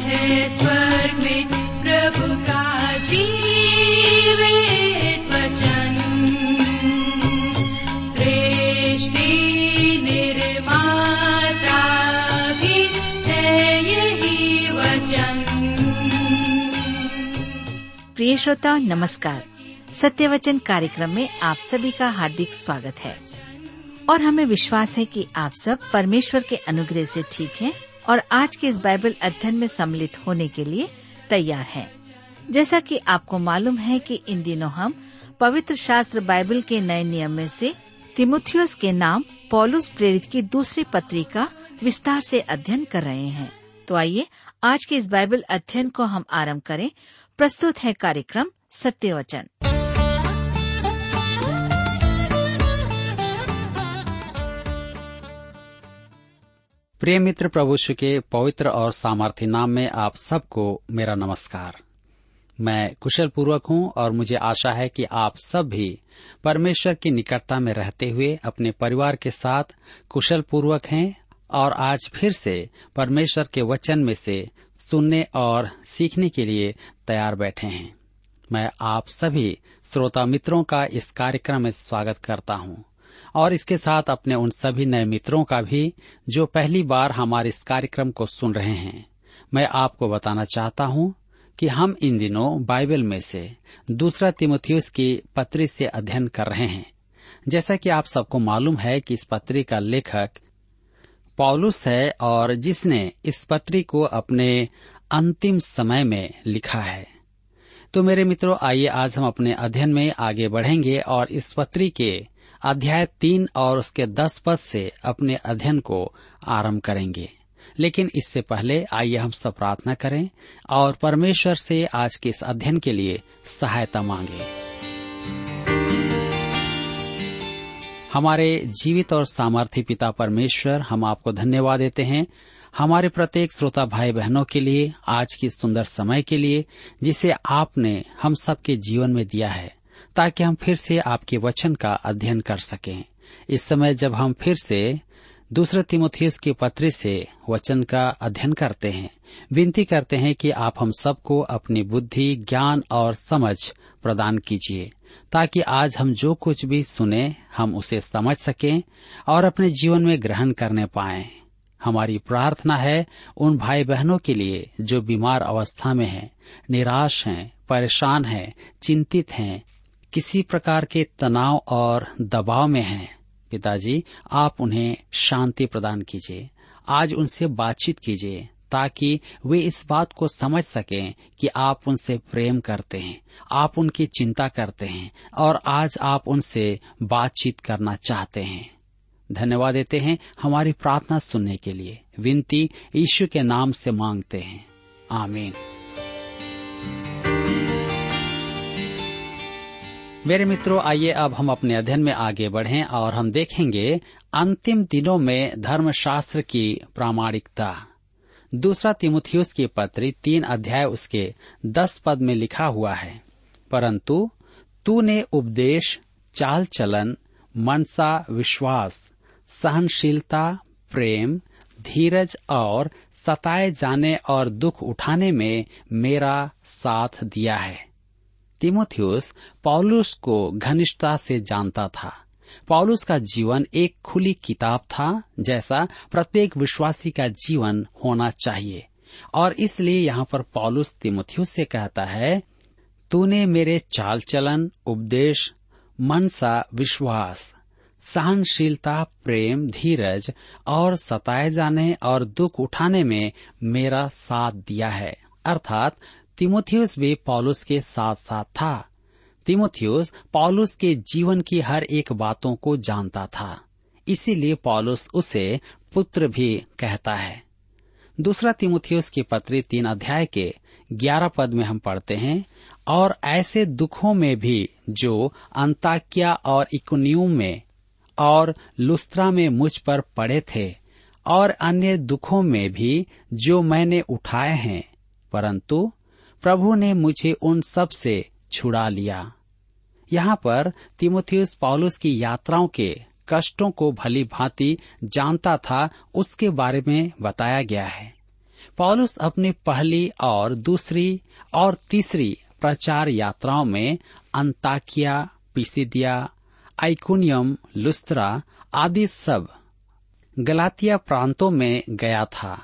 है स्वर्ग में प्रभु का जीवित वचन, सृष्टि निर्माता भी है यही वचन। प्रिय श्रोताओं नमस्कार, सत्यवचन कार्यक्रम में आप सभी का हार्दिक स्वागत है और हमें विश्वास है कि आप सब परमेश्वर के अनुग्रह से ठीक हैं और आज के इस बाइबल अध्ययन में सम्मिलित होने के लिए तैयार हैं। जैसा कि आपको मालूम है कि इन दिनों हम पवित्र शास्त्र बाइबल के नए नियम में से तिमुथियुस के नाम पौलुस प्रेरित की दूसरी पत्री का विस्तार से अध्ययन कर रहे हैं। तो आइए आज के इस बाइबल अध्ययन को हम आरंभ करें। प्रस्तुत है कार्यक्रम सत्यवचन। प्रिय मित्र, प्रभु यीशु के पवित्र और सामर्थी नाम में आप सबको मेरा नमस्कार। मैं कुशल पूर्वक हूं और मुझे आशा है कि आप सब भी परमेश्वर की निकटता में रहते हुए अपने परिवार के साथ कुशल पूर्वक हैं और आज फिर से परमेश्वर के वचन में से सुनने और सीखने के लिए तैयार बैठे हैं। मैं आप सभी श्रोता मित्रों का इस कार्यक्रम में स्वागत करता हूं और इसके साथ अपने उन सभी नए मित्रों का भी जो पहली बार हमारे इस कार्यक्रम को सुन रहे हैं। मैं आपको बताना चाहता हूं कि हम इन दिनों बाइबल में से दूसरा तिमुथियुस की पत्री से अध्ययन कर रहे हैं। जैसा कि आप सबको मालूम है कि इस पत्री का लेखक पौलुस है और जिसने इस पत्री को अपने अंतिम समय में लिखा है। तो मेरे मित्रों, आइए आज हम अपने अध्ययन में आगे बढ़ेंगे और इस पत्री के अध्याय 3 और उसके 10 पद से अपने अध्ययन को आरंभ करेंगे। लेकिन इससे पहले आइए हम सब प्रार्थना करें और परमेश्वर से आज के इस अध्ययन के लिए सहायता मांगे। हमारे जीवित और सामर्थी पिता परमेश्वर, हम आपको धन्यवाद देते हैं हमारे प्रत्येक श्रोता भाई बहनों के लिए, आज की सुंदर समय के लिए जिसे आपने हम सबके जीवन में दिया है, ताकि हम फिर से आपके वचन का अध्ययन कर सकें। इस समय जब हम फिर से दूसरे तिमुथियुस की पत्री से वचन का अध्ययन करते हैं, विनती करते हैं कि आप हम सबको अपनी बुद्धि, ज्ञान और समझ प्रदान कीजिए, ताकि आज हम जो कुछ भी सुने हम उसे समझ सकें और अपने जीवन में ग्रहण करने पाएं। हमारी प्रार्थना है उन भाई बहनों के लिए जो बीमार अवस्था में हैं, निराश हैं, परेशान हैं, चिंतित हैं, किसी प्रकार के तनाव और दबाव में हैं। पिताजी, आप उन्हें शांति प्रदान कीजिए। आज उनसे बातचीत कीजिए ताकि वे इस बात को समझ सकें कि आप उनसे प्रेम करते हैं, आप उनकी चिंता करते हैं और आज आप उनसे बातचीत करना चाहते हैं। धन्यवाद देते हैं हमारी प्रार्थना सुनने के लिए। विनती यीशु के नाम से मांगते हैं, आमीन। मेरे मित्रों, आइए अब हम अपने अध्ययन में आगे बढ़ें और हम देखेंगे अंतिम दिनों में धर्मशास्त्र की प्रामाणिकता। दूसरा तिमुथियुस की पत्री 3 अध्याय उसके 10 पद में लिखा हुआ है, परंतु तूने उपदेश, चाल चलन, मनसा, विश्वास, सहनशीलता, प्रेम, धीरज और सताए जाने और दुख उठाने में मेरा साथ दिया है। तिमुथियुस पौलुस को घनिष्ठता से जानता था। पौलुस का जीवन एक खुली किताब था, जैसा प्रत्येक विश्वासी का जीवन होना चाहिए, और इसलिए यहाँ पर पौलुस तिमुथियुस से कहता है, तूने मेरे चाल चलन, उपदेश, मनसा, विश्वास, सहनशीलता, प्रेम, धीरज और सताए जाने और दुख उठाने में मेरा साथ दिया है। अर्थात तिमुथियुस भी पौलुस के साथ साथ था। तिमुथियुस पौलुस के जीवन की हर एक बातों को जानता था, इसीलिए पौलुस उसे पुत्र भी कहता है। दूसरा तिमुथियुस की पत्री 3 अध्याय के 11 पद में हम पढ़ते हैं, और ऐसे दुखों में भी जो अंताकिया और इकुनियुम में और लुस्त्रा में मुझ पर पड़े थे और अन्य दुखों में भी जो मैंने उठाए हैं, परंतु प्रभु ने मुझे उन सब से छुड़ा लिया। यहाँ पर तिमुथियुस पौलुस की यात्राओं के कष्टों को भली भांति जानता था, उसके बारे में बताया गया है। पौलुस अपनी पहली और दूसरी और तीसरी प्रचार यात्राओं में अंताकिया, पिसिदिया, आइकुनियम, लुस्त्रा आदि सब गलातिया प्रांतों में गया था।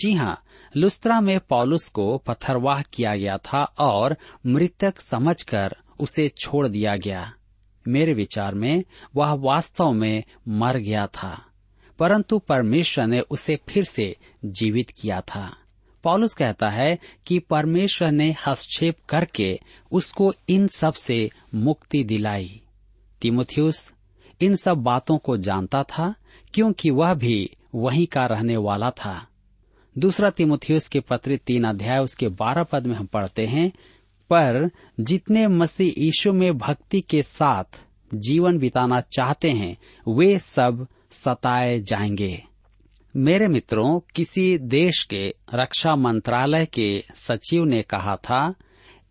जी हाँ, लुस्त्रा में पौलुस को पत्थरवाह किया गया था और मृतक समझकर उसे छोड़ दिया गया। मेरे विचार में वह वास्तव में मर गया था, परंतु परमेश्वर ने उसे फिर से जीवित किया था। पौलुस कहता है कि परमेश्वर ने हस्तक्षेप करके उसको इन सब से मुक्ति दिलाई। तिमुथियुस इन सब बातों को जानता था क्योंकि वह भी वहीं का रहने वाला था। दूसरा तिमुथियुस के पत्र 3 उसके 12 में हम पढ़ते हैं, पर जितने मसीह यीशु में भक्ति के साथ जीवन बिताना चाहते हैं वे सब सताए जाएंगे। मेरे मित्रों, किसी देश के रक्षा मंत्रालय के सचिव ने कहा था,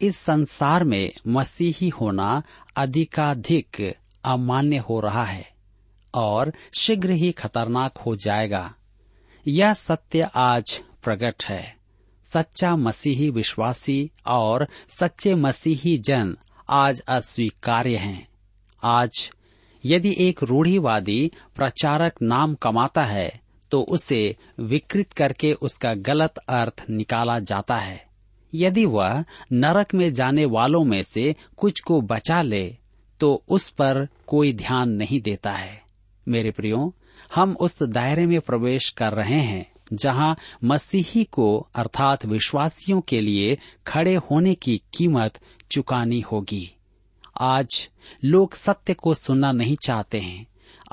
इस संसार में मसीही होना अधिकाधिक अमान्य हो रहा है और शीघ्र ही खतरनाक हो जाएगा। यह सत्य आज प्रकट है। सच्चा मसीही विश्वासी और सच्चे मसीही जन आज अस्वीकार्य हैं। आज यदि एक रूढ़िवादी प्रचारक नाम कमाता है तो उसे विकृत करके उसका गलत अर्थ निकाला जाता है। यदि वह नरक में जाने वालों में से कुछ को बचा ले तो उस पर कोई ध्यान नहीं देता है। मेरे प्रियो, हम उस दायरे में प्रवेश कर रहे हैं जहां मसीही को अर्थात विश्वासियों के लिए खड़े होने की कीमत चुकानी होगी। आज लोग सत्य को सुनना नहीं चाहते हैं।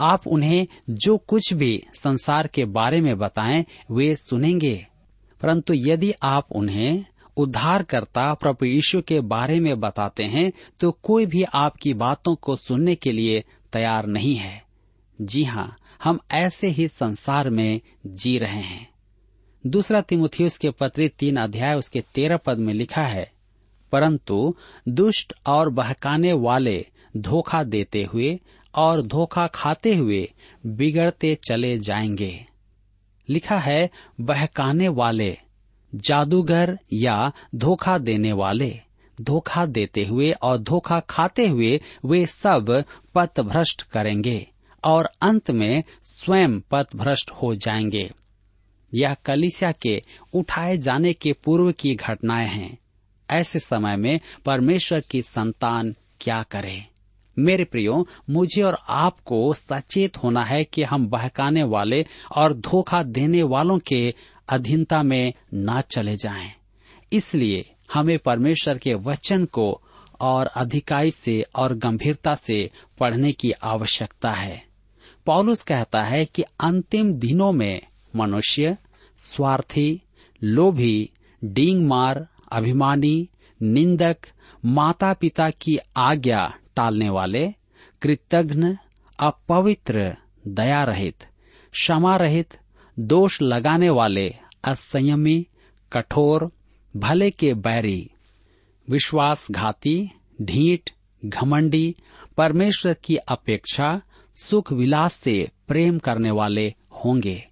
आप उन्हें जो कुछ भी संसार के बारे में बताएं वे सुनेंगे, परंतु यदि आप उन्हें उद्धारकर्ता प्रभु यीशु के बारे में बताते हैं तो कोई भी आपकी बातों को सुनने के लिए तैयार नहीं है। जी हाँ, हम ऐसे ही संसार में जी रहे हैं। दूसरा तिमुथियुस के पत्र 3 उसके 13 में लिखा है, परंतु दुष्ट और बहकाने वाले धोखा देते हुए और धोखा खाते हुए बिगड़ते चले जाएंगे। लिखा है, बहकाने वाले, जादूगर या धोखा देने वाले, धोखा देते हुए और धोखा खाते हुए वे सब पथभ्रष्ट करेंगे और अंत में स्वयं पथभ्रष्ट हो जाएंगे। यह कलीसिया के उठाए जाने के पूर्व की घटनाएं हैं। ऐसे समय में परमेश्वर की संतान क्या करे? मेरे प्रियो, मुझे और आपको सचेत होना है कि हम बहकाने वाले और धोखा देने वालों के अधीनता में ना चले जाएं। इसलिए हमें परमेश्वर के वचन को और अधिकाई से और गंभीरता से पढ़ने की आवश्यकता है। पौलुस कहता है कि अंतिम दिनों में मनुष्य स्वार्थी, लोभी, डींगमार, अभिमानी, निंदक, माता पिता की आज्ञा टालने वाले, कृतघ्न, अपवित्र, दया रहित, क्षमा रहित, दोष लगाने वाले, असंयमी, कठोर, भले के बैरी, विश्वासघाती, ढीठ, घमंडी, परमेश्वर की अपेक्षा सुख विलास से प्रेम करने वाले होंगे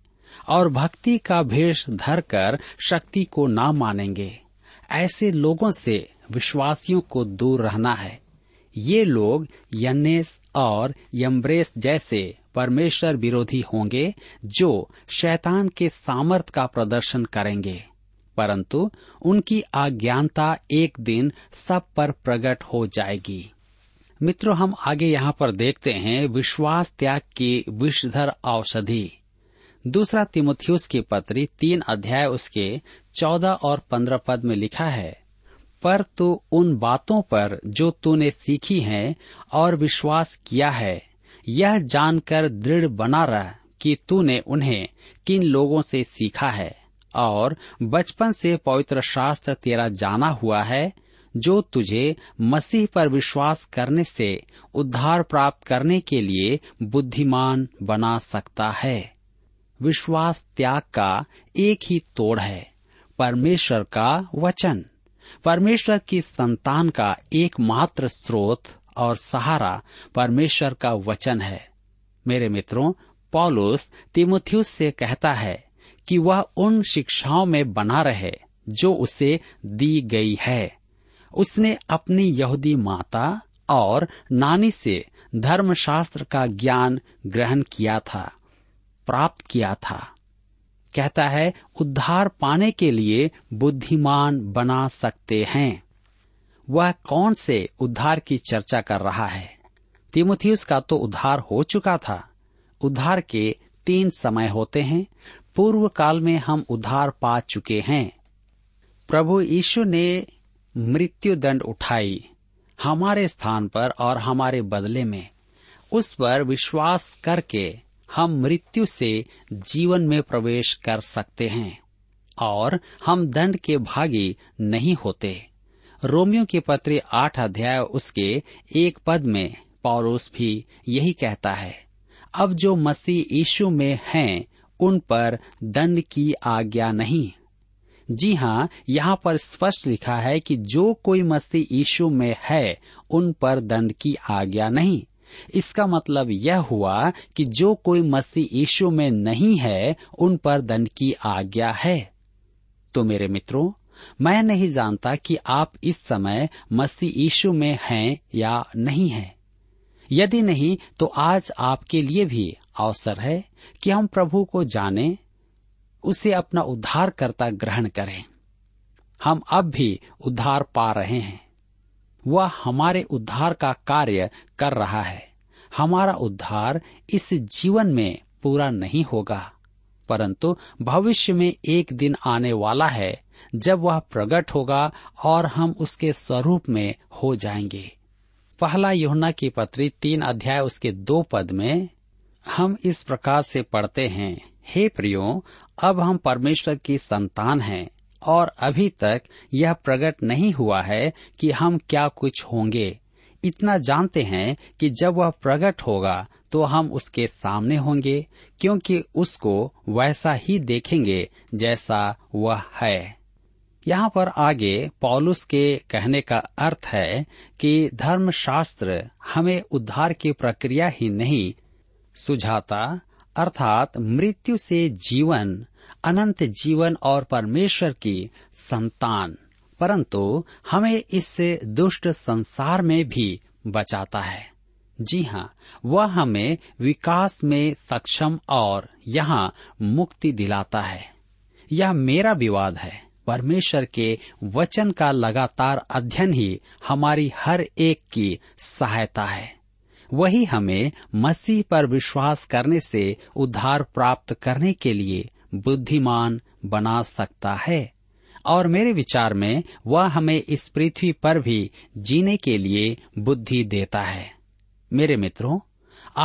और भक्ति का भेष धरकर शक्ति को ना मानेंगे। ऐसे लोगों से विश्वासियों को दूर रहना है। ये लोग यन्नेस और यम्ब्रेस जैसे परमेश्वर विरोधी होंगे जो शैतान के सामर्थ का प्रदर्शन करेंगे, परंतु उनकी अज्ञानता एक दिन सब पर प्रकट हो जाएगी। मित्रों, हम आगे यहाँ पर देखते हैं विश्वास त्याग की विषधर औषधि। दूसरा तिमुथियुस की पत्री 3 उसके 14 और 15 में लिखा है, पर तू उन बातों पर जो तूने सीखी हैं और विश्वास किया है, यह जानकर दृढ़ बना रह कि तूने उन्हें किन लोगों से सीखा है और बचपन से पवित्र शास्त्र तेरा जाना हुआ है, जो तुझे मसीह पर विश्वास करने से उद्धार प्राप्त करने के लिए बुद्धिमान बना सकता है। विश्वास त्याग का एक ही तोड़ है, परमेश्वर का वचन। परमेश्वर की संतान का एकमात्र स्रोत और सहारा परमेश्वर का वचन है। मेरे मित्रों, पौलुस तिमुथियुस से कहता है कि वह उन शिक्षाओं में बना रहे जो उसे दी गई है। उसने अपनी यहूदी माता और नानी से धर्मशास्त्र का ज्ञान ग्रहण किया था, प्राप्त किया था। कहता है, उद्धार पाने के लिए बुद्धिमान बना सकते हैं। वह कौन से उद्धार की चर्चा कर रहा है? तिमुथियुस का तो उद्धार हो चुका था। उद्धार के 3 समय होते हैं। पूर्व काल में हम उद्धार पा चुके हैं। प्रभु यीशु ने मृत्यु दंड उठाई हमारे स्थान पर और हमारे बदले में। उस पर विश्वास करके हम मृत्यु से जीवन में प्रवेश कर सकते हैं और हम दंड के भागी नहीं होते। रोमियों के पत्र 8 अध्याय उसके 1 पद में पौलुस भी यही कहता है, अब जो मसीह यीशु में हैं, उन पर दंड की आज्ञा नहीं। जी हाँ, यहाँ पर स्पष्ट लिखा है कि जो कोई मसीह यीशु में है, उन पर दंड की आज्ञा नहीं। इसका मतलब यह हुआ कि जो कोई मसीह यीशु में नहीं है, उन पर दंड की आज्ञा है। तो मेरे मित्रों, मैं नहीं जानता कि आप इस समय मसीह यीशु में हैं या नहीं हैं। यदि नहीं, तो आज आपके लिए भी अवसर है कि हम प्रभु को जानें, उसे अपना उद्धारकर्ता ग्रहण करें। हम अब भी उद्धार पा रहे हैं। वह हमारे उद्धार का कार्य कर रहा है। हमारा उद्धार इस जीवन में पूरा नहीं होगा, परंतु भविष्य में एक दिन आने वाला है जब वह प्रकट होगा और हम उसके स्वरूप में हो जाएंगे। पहला यूहन्ना की पत्री 3 अध्याय उसके 2 पद में हम इस प्रकार से पढ़ते हैं, हे प्रियो, अब हम परमेश्वर की संतान हैं और अभी तक यह प्रकट नहीं हुआ है कि हम क्या कुछ होंगे। इतना जानते हैं कि जब वह प्रकट होगा तो हम उसके सामने होंगे, क्योंकि उसको वैसा ही देखेंगे जैसा वह है। यहाँ पर आगे पौलुस के कहने का अर्थ है कि धर्मशास्त्र हमें उद्धार की प्रक्रिया ही नहीं सुझाता, अर्थात मृत्यु से जीवन, अनंत जीवन और परमेश्वर की संतान, परंतु हमें इस दुष्ट संसार में भी बचाता है। जी हाँ, वह हमें विकास में सक्षम और यहाँ मुक्ति दिलाता है। यह मेरा विवाद है, परमेश्वर के वचन का लगातार अध्ययन ही हमारी हर एक की सहायता है। वही हमें मसीह पर विश्वास करने से उद्धार प्राप्त करने के लिए बुद्धिमान बना सकता है। और मेरे विचार में वह हमें इस पृथ्वी पर भी जीने के लिए बुद्धि देता है। मेरे मित्रों,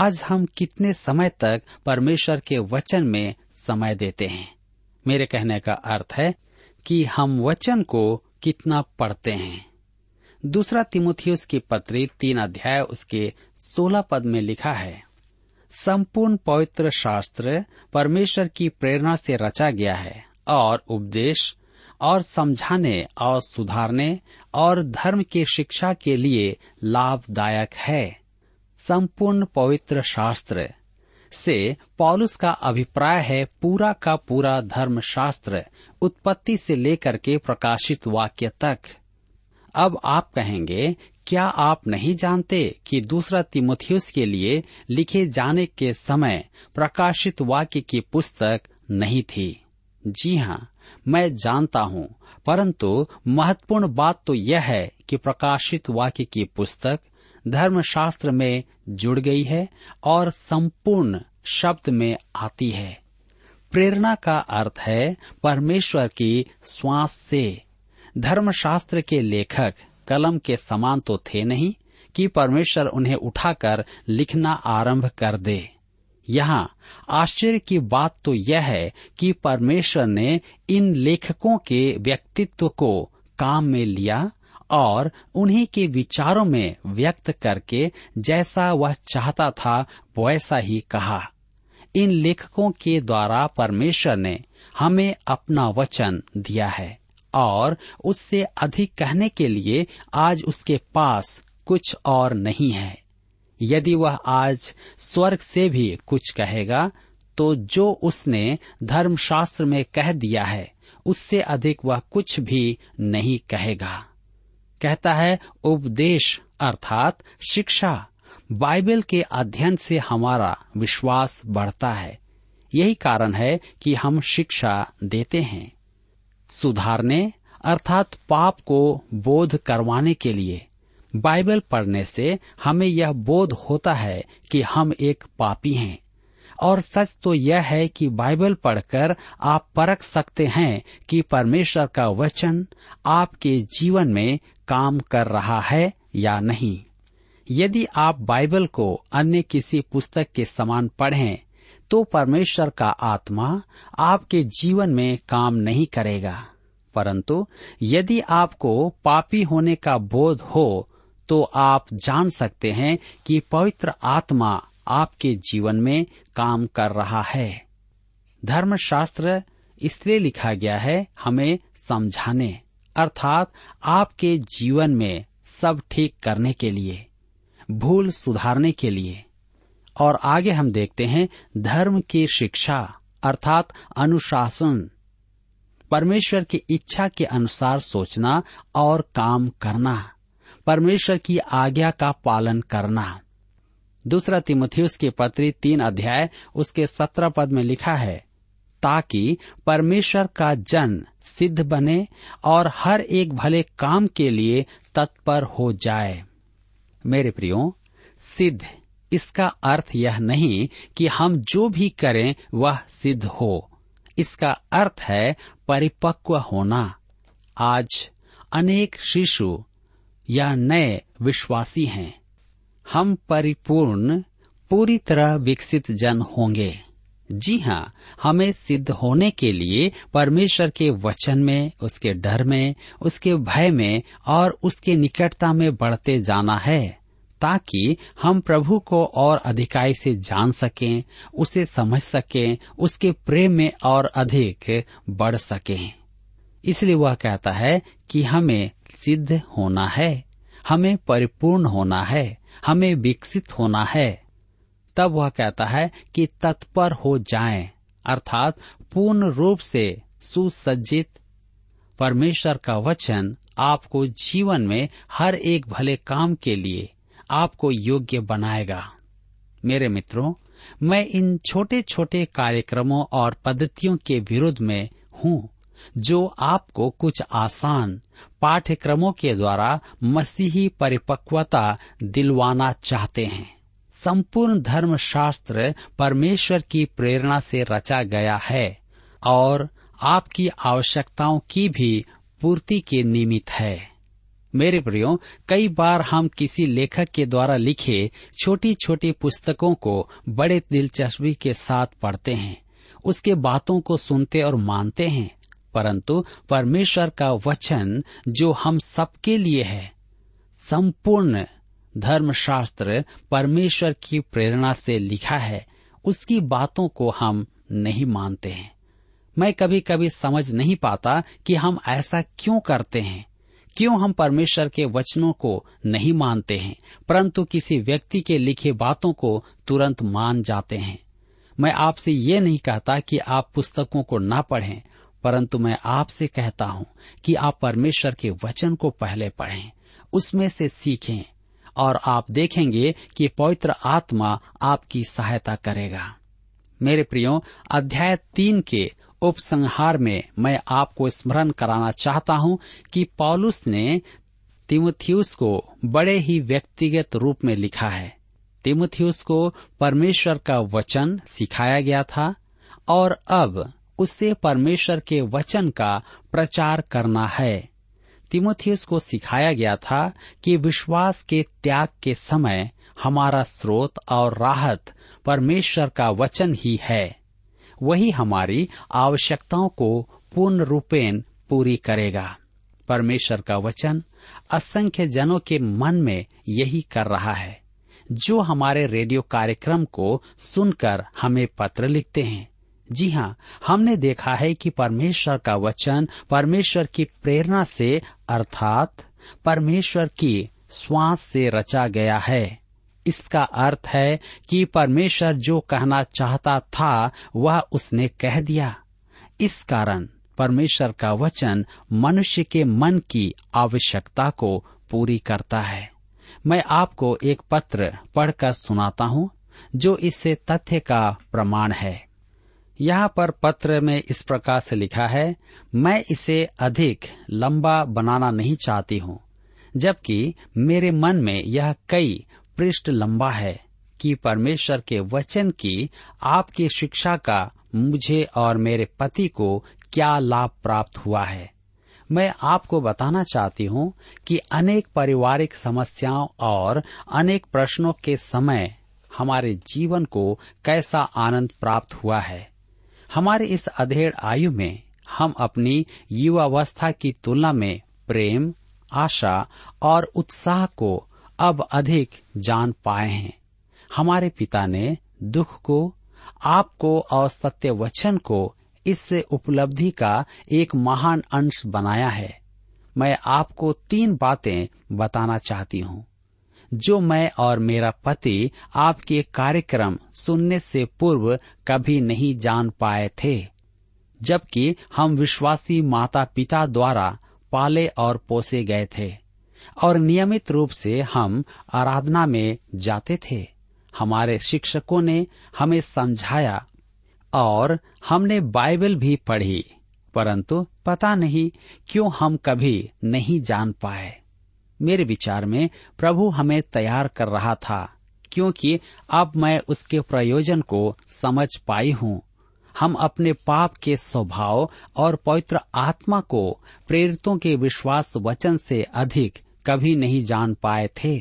आज हम कितने समय तक परमेश्वर के वचन में समय देते हैं? मेरे कहने का अर्थ है कि हम वचन को कितना पढ़ते हैं। दूसरा तिमुथियुस की पत्री 3 अध्याय उसके 16 पद में लिखा है, संपूर्ण पवित्र शास्त्र परमेश्वर की प्रेरणा से रचा गया है और उपदेश और समझाने और सुधारने और धर्म की शिक्षा के लिए लाभदायक है। संपूर्ण पवित्र शास्त्र से पौलुस का अभिप्राय है पूरा का पूरा धर्मशास्त्र, उत्पत्ति से लेकर के प्रकाशित वाक्य तक। अब आप कहेंगे, क्या आप नहीं जानते कि दूसरा तिमुथियुस के लिए लिखे जाने के समय प्रकाशित वाक्य की पुस्तक नहीं थी? जी हाँ, मैं जानता हूँ, परंतु महत्वपूर्ण बात तो यह है कि प्रकाशित वाक्य की पुस्तक धर्मशास्त्र में जुड़ गई है और संपूर्ण शब्द में आती है। प्रेरणा का अर्थ है परमेश्वर की श्वास से। धर्मशास्त्र के लेखक कलम के समान तो थे नहीं कि परमेश्वर उन्हें उठाकर लिखना आरंभ कर दे। यहाँ आश्चर्य की बात तो यह है कि परमेश्वर ने इन लेखकों के व्यक्तित्व को काम में लिया और उन्हीं के विचारों में व्यक्त करके जैसा वह चाहता था वैसा ही कहा। इन लेखकों के द्वारा परमेश्वर ने हमें अपना वचन दिया है और उससे अधिक कहने के लिए आज उसके पास कुछ और नहीं है। यदि वह आज स्वर्ग से भी कुछ कहेगा तो जो उसने धर्मशास्त्र में कह दिया है उससे अधिक वह कुछ भी नहीं कहेगा। कहता है उपदेश अर्थात शिक्षा। बाइबल के अध्ययन से हमारा विश्वास बढ़ता है। यही कारण है कि हम शिक्षा देते हैं। सुधारने अर्थात पाप को बोध करवाने के लिए बाइबल पढ़ने से हमें यह बोध होता है कि हम एक पापी हैं। और सच तो यह है कि बाइबल पढ़कर आप परख सकते हैं कि परमेश्वर का वचन आपके जीवन में काम कर रहा है या नहीं। यदि आप बाइबल को अन्य किसी पुस्तक के समान पढ़ें तो परमेश्वर का आत्मा आपके जीवन में काम नहीं करेगा, परंतु यदि आपको पापी होने का बोध हो तो आप जान सकते हैं कि पवित्र आत्मा आपके जीवन में काम कर रहा है। धर्मशास्त्र इसलिए लिखा गया है हमें समझाने अर्थात आपके जीवन में सब ठीक करने के लिए, भूल सुधारने के लिए। और आगे हम देखते हैं धर्म की शिक्षा अर्थात अनुशासन, परमेश्वर की इच्छा के अनुसार सोचना और काम करना, परमेश्वर की आज्ञा का पालन करना। दूसरा तिमुथियुस के पत्री 3 उसके 17 में लिखा है, ताकि परमेश्वर का जन सिद्ध बने और हर एक भले काम के लिए तत्पर हो जाए। मेरे प्रियो, सिद्ध इसका अर्थ यह नहीं कि हम जो भी करें वह सिद्ध हो। इसका अर्थ है परिपक्व होना। आज अनेक शिशु या नए विश्वासी हैं। हम परिपूर्ण पूरी तरह विकसित जन होंगे। जी हाँ, हमें सिद्ध होने के लिए परमेश्वर के वचन में, उसके डर में, उसके भय में और उसके निकटता में बढ़ते जाना है, ताकि हम प्रभु को और अधिकाई से जान सकें, उसे समझ सकें, उसके प्रेम में और अधिक बढ़ सकें। इसलिए वह कहता है कि हमें सिद्ध होना है, हमें परिपूर्ण होना है, हमें विकसित होना है। तब वह कहता है कि तत्पर हो जाएं, अर्थात पूर्ण रूप से सुसज्जित। परमेश्वर का वचन आपको जीवन में हर एक भले काम के लिए आपको योग्य बनाएगा। मेरे मित्रों, मैं इन छोटे छोटे कार्यक्रमों और पद्धतियों के विरुद्ध में हूँ जो आपको कुछ आसान पाठ्यक्रमों के द्वारा मसीही परिपक्वता दिलवाना चाहते हैं। संपूर्ण धर्मशास्त्र परमेश्वर की प्रेरणा से रचा गया है और आपकी आवश्यकताओं की भी पूर्ति के निमित्त है। मेरे प्रियो, कई बार हम किसी लेखक के द्वारा लिखे छोटी छोटी पुस्तकों को बड़े दिलचस्पी के साथ पढ़ते हैं, उसके बातों को सुनते और मानते हैं, परंतु परमेश्वर का वचन जो हम सबके लिए है, संपूर्ण धर्मशास्त्र परमेश्वर की प्रेरणा से लिखा है, उसकी बातों को हम नहीं मानते हैं। मैं कभी कभी समझ नहीं पाता कि हम ऐसा क्यों करते हैं, क्यों हम परमेश्वर के वचनों को नहीं मानते हैं, परंतु किसी व्यक्ति के लिखे बातों को तुरंत मान जाते हैं। मैं आपसे ये नहीं कहता कि आप पुस्तकों को ना पढ़ें, परंतु मैं आपसे कहता हूं कि आप परमेश्वर के वचन को पहले पढ़ें, उसमें से सीखें और आप देखेंगे कि पवित्र आत्मा आपकी सहायता करेगा। मेरे प्रियो, अध्याय 3 के उपसंहार में मैं आपको स्मरण कराना चाहता हूं कि पौलुस ने तिमुथियुस को बड़े ही व्यक्तिगत रूप में लिखा है। तिमुथियुस को परमेश्वर का वचन सिखाया गया था और अब उससे परमेश्वर के वचन का प्रचार करना है। तिमुथियुस को सिखाया गया था कि विश्वास के त्याग के समय हमारा स्रोत और राहत परमेश्वर का वचन ही है। वही हमारी आवश्यकताओं को पूर्ण रूपेण पूरी करेगा। परमेश्वर का वचन असंख्य जनों के मन में यही कर रहा है जो हमारे रेडियो कार्यक्रम को सुनकर हमें पत्र लिखते हैं। जी हाँ, हमने देखा है कि परमेश्वर का वचन परमेश्वर की प्रेरणा से अर्थात परमेश्वर की श्वास से रचा गया है। इसका अर्थ है कि परमेश्वर जो कहना चाहता था वह उसने कह दिया। इस कारण परमेश्वर का वचन मनुष्य के मन की आवश्यकता को पूरी करता है। मैं आपको एक पत्र पढ़कर सुनाता हूँ जो इससे तथ्य का प्रमाण है। यहाँ पर पत्र में इस प्रकार से लिखा है, मैं इसे अधिक लंबा बनाना नहीं चाहती हूँ, जबकि मेरे मन में यह कई पृष्ठ लंबा है कि परमेश्वर के वचन की आपकी शिक्षा का मुझे और मेरे पति को क्या लाभ प्राप्त हुआ है। मैं आपको बताना चाहती हूँ कि अनेक पारिवारिक समस्याओं और अनेक प्रश्नों के समय हमारे जीवन को कैसा आनंद प्राप्त हुआ है। हमारे इस अधेड़ आयु में हम अपनी युवावस्था की तुलना में प्रेम, आशा और उत्साह को अब अधिक जान पाए हैं। हमारे पिता ने दुख को, आपको और सत्य वचन को इससे उपलब्धि का एक महान अंश बनाया है। मैं आपको तीन बातें बताना चाहती हूँ जो मैं और मेरा पति आपके कार्यक्रम सुनने से पूर्व कभी नहीं जान पाए थे, जबकि हम विश्वासी माता पिता द्वारा पाले और पोसे गए थे और नियमित रूप से हम आराधना में जाते थे। हमारे शिक्षकों ने हमें समझाया और हमने बाइबल भी पढ़ी, परंतु पता नहीं क्यों हम कभी नहीं जान पाए। मेरे विचार में प्रभु हमें तैयार कर रहा था, क्योंकि अब मैं उसके प्रयोजन को समझ पाई हूँ। हम अपने पाप के स्वभाव और पवित्र आत्मा को प्रेरितों के विश्वास वचन से अधिक कभी नहीं जान पाए थे।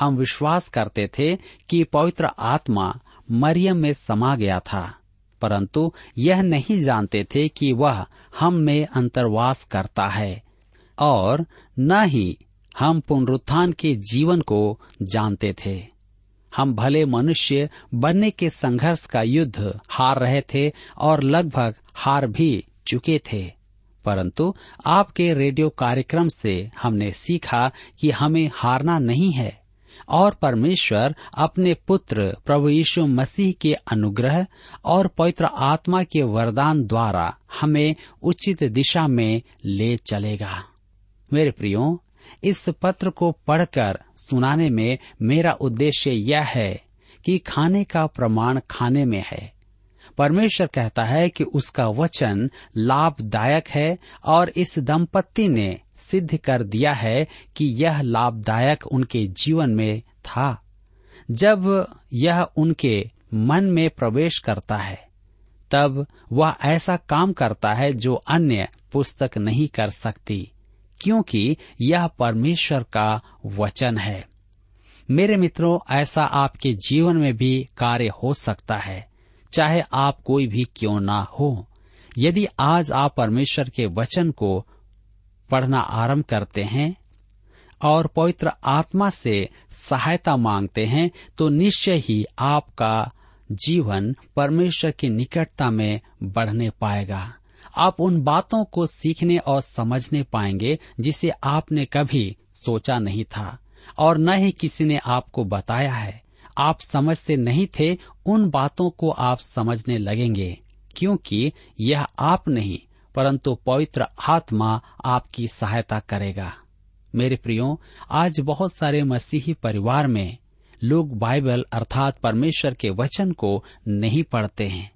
हम विश्वास करते थे कि पवित्र आत्मा मरियम में समा गया था, परंतु यह नहीं जानते थे कि वह हम में अंतर्वास करता है, और न ही हम पुनरुत्थान के जीवन को जानते थे। हम भले मनुष्य बनने के संघर्ष का युद्ध हार रहे थे और लगभग हार भी चुके थे, परंतु आपके रेडियो कार्यक्रम से हमने सीखा कि हमें हारना नहीं है, और परमेश्वर अपने पुत्र प्रभु यीशु मसीह के अनुग्रह और पवित्र आत्मा के वरदान द्वारा हमें उचित दिशा में ले चलेगा। मेरे प्रियो, इस पत्र को पढ़कर सुनाने में मेरा उद्देश्य यह है कि खाने का प्रमाण खाने में है। परमेश्वर कहता है कि उसका वचन लाभदायक है, और इस दंपत्ति ने सिद्ध कर दिया है कि यह लाभदायक उनके जीवन में था। जब यह उनके मन में प्रवेश करता है, तब वह ऐसा काम करता है जो अन्य पुस्तक नहीं कर सकती, क्योंकि यह परमेश्वर का वचन है। मेरे मित्रों, ऐसा आपके जीवन में भी कार्य हो सकता है, चाहे आप कोई भी क्यों ना हो। यदि आज आप परमेश्वर के वचन को पढ़ना आरंभ करते हैं और पवित्र आत्मा से सहायता मांगते हैं, तो निश्चय ही आपका जीवन परमेश्वर की निकटता में बढ़ने पाएगा। आप उन बातों को सीखने और समझने पाएंगे जिसे आपने कभी सोचा नहीं था और न ही किसी ने आपको बताया है। आप समझते नहीं थे, उन बातों को आप समझने लगेंगे, क्योंकि यह आप नहीं परंतु पवित्र आत्मा आपकी सहायता करेगा। मेरे प्रियो, आज बहुत सारे मसीही परिवार में लोग बाइबल अर्थात परमेश्वर के वचन को नहीं पढ़ते हैं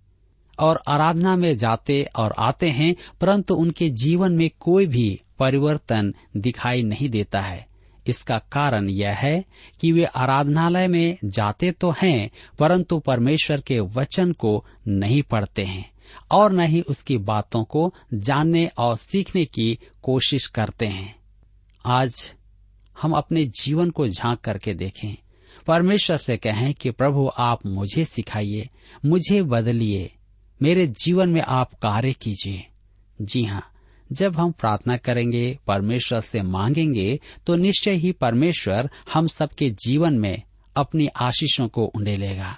और आराधना में जाते और आते हैं, परंतु उनके जीवन में कोई भी परिवर्तन दिखाई नहीं देता है। इसका कारण यह है कि वे आराधनालय में जाते तो हैं, परंतु परमेश्वर के वचन को नहीं पढ़ते हैं और न ही उसकी बातों को जानने और सीखने की कोशिश करते हैं। आज हम अपने जीवन को झांक करके देखें, परमेश्वर से कहें कि प्रभु आप मुझे सिखाइए, मुझे बदलिए, मेरे जीवन में आप कार्य कीजिए। जी हाँ, जब हम प्रार्थना करेंगे, परमेश्वर से मांगेंगे, तो निश्चय ही परमेश्वर हम सबके जीवन में अपनी आशीषों को उंडेलेगा।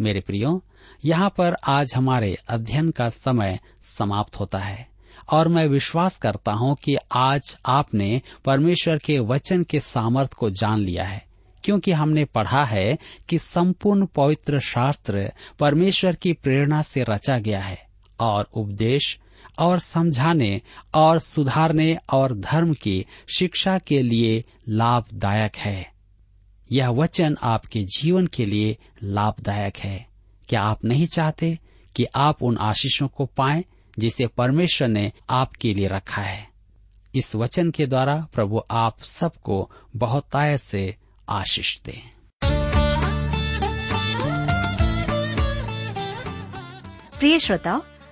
मेरे प्रियो, यहाँ पर आज हमारे अध्ययन का समय समाप्त होता है, और मैं विश्वास करता हूँ कि आज आपने परमेश्वर के वचन के सामर्थ को जान लिया है क्योंकि हमने पढ़ा है कि संपूर्ण पवित्र शास्त्र परमेश्वर की प्रेरणा से रचा गया है और उपदेश और समझाने और सुधारने और धर्म की शिक्षा के लिए लाभदायक है। यह वचन आपके जीवन के लिए लाभदायक है। क्या आप नहीं चाहते कि आप उन आशीषों को पाएं जिसे परमेश्वर ने आपके लिए रखा है? इस वचन के द्वारा प्रभु आप सबको बहुतायत से आशीष दें। प्रिय श्रोताओ,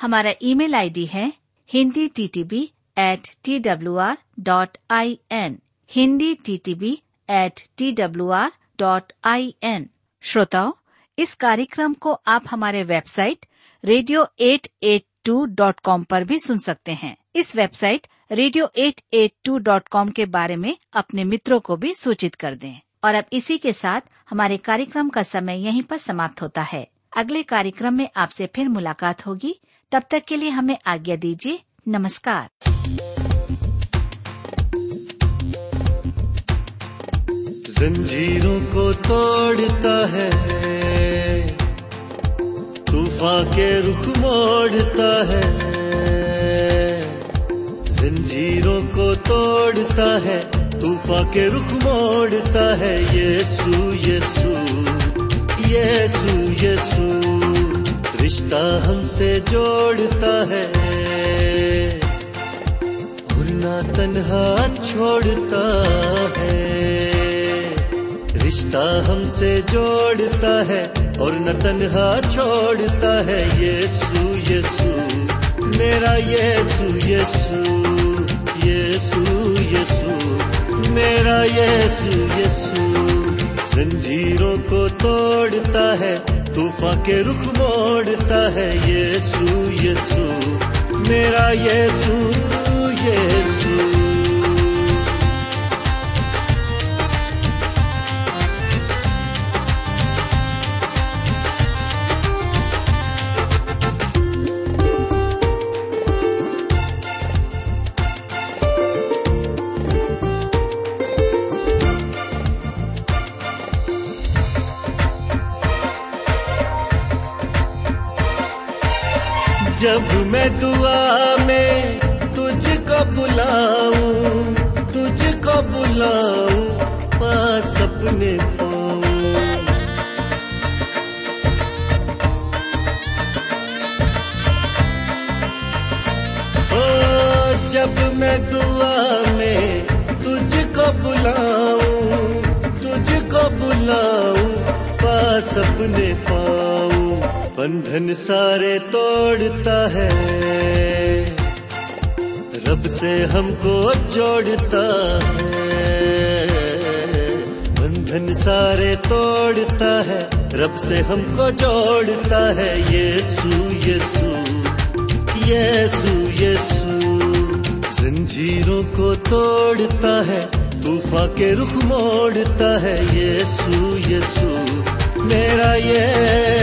हमारा ईमेल आईडी है hindittb@twr.in, hindittb@twr.in। श्रोताओ, इस कार्यक्रम को आप हमारे वेबसाइट radio882.com पर भी सुन सकते हैं। इस वेबसाइट radio882.com के बारे में अपने मित्रों को भी सूचित कर दें। और अब इसी के साथ हमारे कार्यक्रम का समय यहीं पर समाप्त होता है। अगले कार्यक्रम में आपसे फिर मुलाकात होगी। तब तक के लिए हमें आज्ञा दीजिए। नमस्कार। जंजीरों को तोड़ता है, तूफान के रुख मोड़ता है। जंजीरों को तोड़ता है, तूफान के रुख मोड़ता है। यीशु यीशु यीशु यीशु रिश्ता हमसे जोड़ता है, और ना तन्हा छोड़ता है। रिश्ता हमसे जोड़ता है और न तन्हा छोड़ता है। यीशु यीशु मेरा यीशु यीशु यीशु यीशु मेरा यीशु यीशु। जंजीरों को तोड़ता है, तूफान के रुख मोड़ता है। यीशु यीशु मेरा यीशु यीशु। जब मैं दुआ में तुझको बुलाऊं पास अपने पाऊं। ओ जब मैं दुआ में तुझको बुलाऊं पास अपने पाऊं। बंधन सारे तोड़ता है, रब से हमको जोड़ता है। बंधन सारे तोड़ता है, रब से हमको जोड़ता है। यीशु यीशु यीशु यीशु जंजीरों को तोड़ता है, तूफान के रुख मोड़ता है। यीशु यीशु मेरा यीशु।